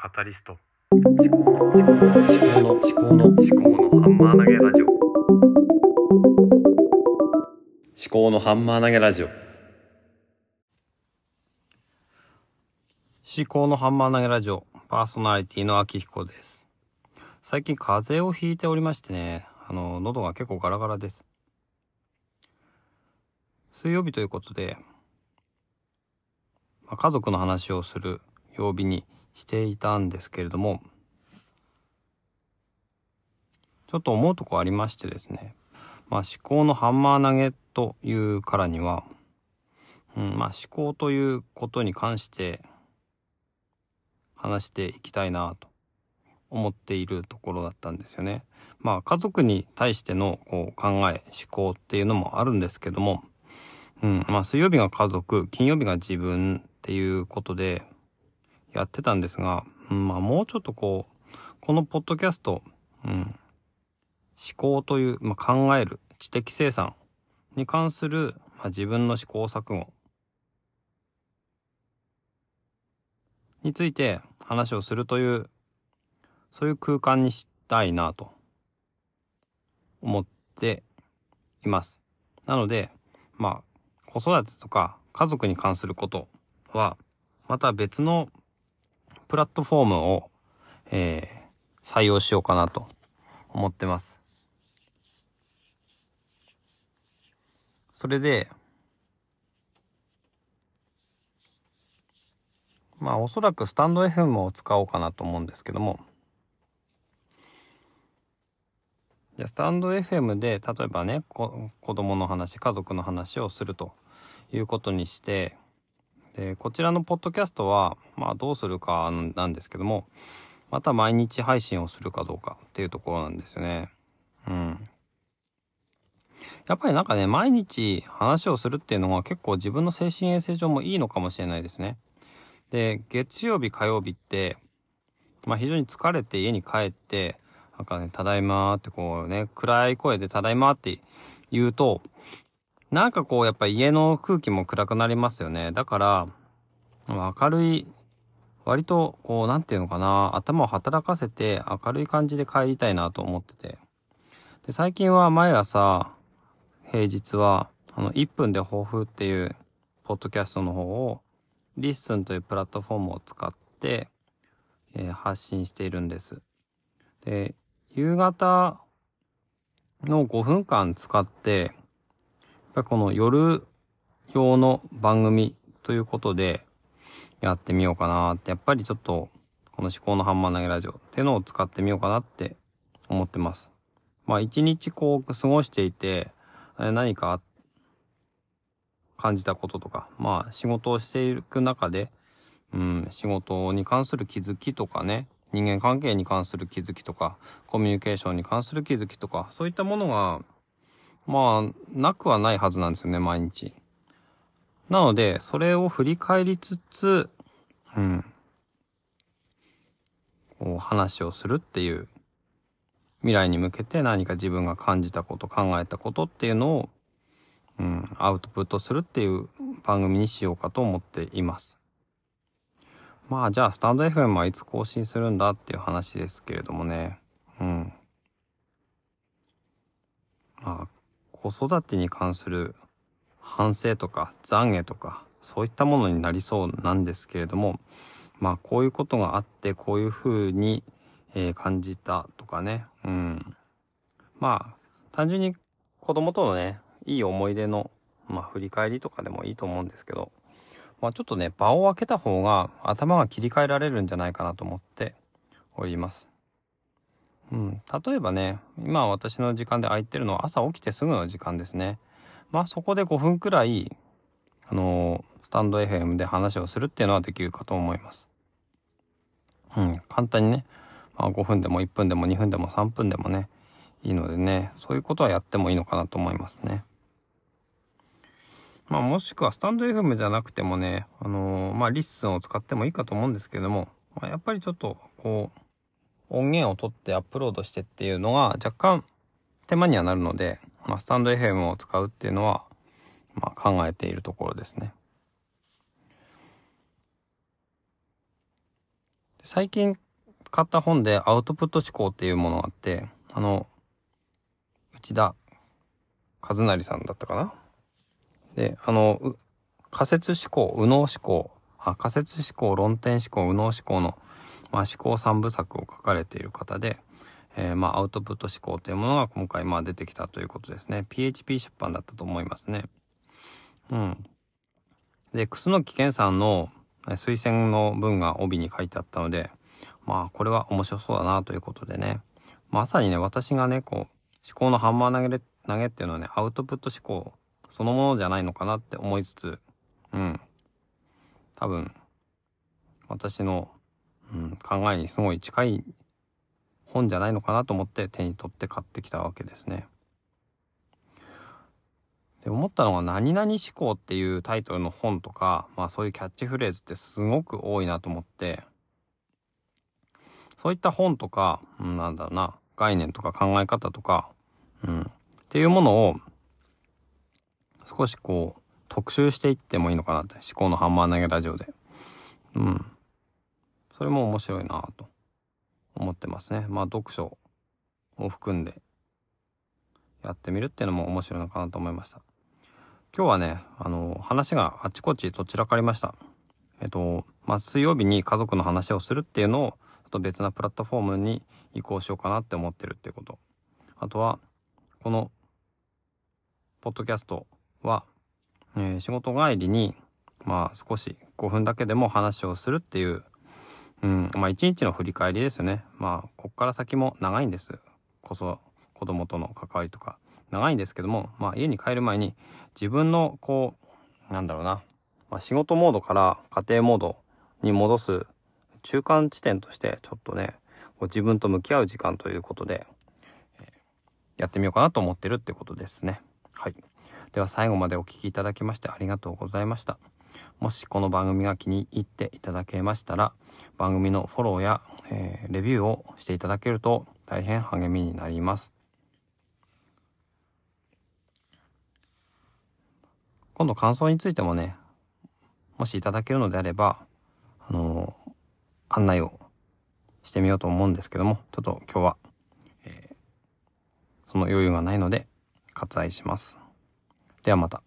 カタリスト思考のハンマー投げラジオパーソナリティの秋彦です。最近風邪をひいておりましてね、喉が結構ガラガラです。水曜日ということで、家族の話をする曜日にしていたんですけれども、ちょっと思うとこありましてですね、思考のハンマー投げというからには、思考ということに関して話していきたいなと思っているところだったんですよね。家族に対してのこう考え、思考っていうのもあるんですけども、水曜日が家族、金曜日が自分っていうことでやってたんですが、もうちょっとこのポッドキャスト、思考という、考える、知的生産に関する、自分の試行錯誤について話をするという、そういう空間にしたいなと思っています。なので、子育てとか家族に関することは、また別のプラットフォームを、採用しようかなと思ってます。それで、おそらくスタンド FM を使おうかなと思うんですけども、スタンド FM で例えばね、子供の話、家族の話をするということにして、でこちらのポッドキャストはどうするかなんですけども、また毎日配信をするかどうかっていうところなんですよね。やっぱり毎日話をするっていうのが結構自分の精神衛生上もいいのかもしれないですね。で月曜日火曜日って、非常に疲れて家に帰ってただいまーって暗い声でただいまーって言うと、やっぱ家の空気も暗くなりますよね。だから、明るい、割と頭を働かせて明るい感じで帰りたいなと思ってて。で、最近は毎朝、平日は、1分で抱負っていう、ポッドキャストの方を、リッスンというプラットフォームを使って、発信しているんです。で、夕方の5分間使って、やっぱこの夜用の番組ということでやってみようかなって、やっぱりちょっとこの思考のハンマー投げラジオっていうのを使ってみようかなって思ってます。一日過ごしていて、何か感じたこととか、仕事をしていく中で、仕事に関する気づきとかね、人間関係に関する気づきとか、コミュニケーションに関する気づきとか、そういったものが、なくはないはずなんですよね、毎日。なので、それを振り返りつつ、話をするっていう、未来に向けて何か自分が感じたこと、考えたことっていうのを、アウトプットするっていう番組にしようかと思っています。じゃあスタンド FM はいつ更新するんだっていう話ですけれどもね。子育てに関する反省とか懺悔とかそういったものになりそうなんですけれども、こういうことがあってこういうふうに、感じたとかね。単純に子供とのね、いい思い出の、振り返りとかでもいいと思うんですけど、ちょっとね、場を空けた方が頭が切り替えられるんじゃないかなと思っております。例えばね、今私の時間で空いてるのは朝起きてすぐの時間ですね。そこで5分くらい、スタンド FM で話をするっていうのはできるかと思います。簡単にね、5分でも1分でも2分でも3分でもね、いいのでね、そういうことはやってもいいのかなと思いますね。もしくはスタンド FM じゃなくてもね、リッスンを使ってもいいかと思うんですけども、やっぱりちょっと、音源を取ってアップロードしてっていうのが若干手間にはなるので、スタンド FM を使うっていうのは、考えているところですね。最近買った本でアウトプット思考っていうものがあって、内田和成さんだったかな。で、仮説思考、右脳思考、仮説思考、論点思考、右脳思考の、思考三部作を書かれている方で、アウトプット思考というものが今回出てきたということですね。PHP 出版だったと思いますね。うん。で、楠木健さんの推薦の文が帯に書いてあったので、これは面白そうだなということでね。まさにね、私がね、思考のハンマー投げっていうのはね、アウトプット思考そのものじゃないのかなって思いつつ、多分、私の、考えにすごい近い本じゃないのかなと思って手に取って買ってきたわけですね。で、思ったのが何々思考っていうタイトルの本とか、そういうキャッチフレーズってすごく多いなと思って、そういった本とか、概念とか考え方とか、っていうものを少し特集していってもいいのかなって、思考のハンマー投げラジオで。それも面白いなと思ってますね。読書を含んでやってみるっていうのも面白いのかなと思いました。今日はね、話があちこちと散らかりました。水曜日に家族の話をするっていうのを、あと別なプラットフォームに移行しようかなって思ってるっていうこと。あとは、この、ポッドキャストは、仕事帰りに、少し5分だけでも話をするっていう、一日の振り返りですよね。こっから先も長いんです。子供との関わりとか、長いんですけども、家に帰る前に、自分の、仕事モードから家庭モードに戻す中間地点として、ちょっとね、自分と向き合う時間ということで、やってみようかなと思ってるってことですね。はい。では最後までお聞きいただきましてありがとうございました。もしこの番組が気に入っていただけましたら、番組のフォローや、レビューをしていただけると大変励みになります。今度感想についてもね、もしいただけるのであれば、案内をしてみようと思うんですけども、ちょっと今日は、その余裕がないので割愛します。ではまた。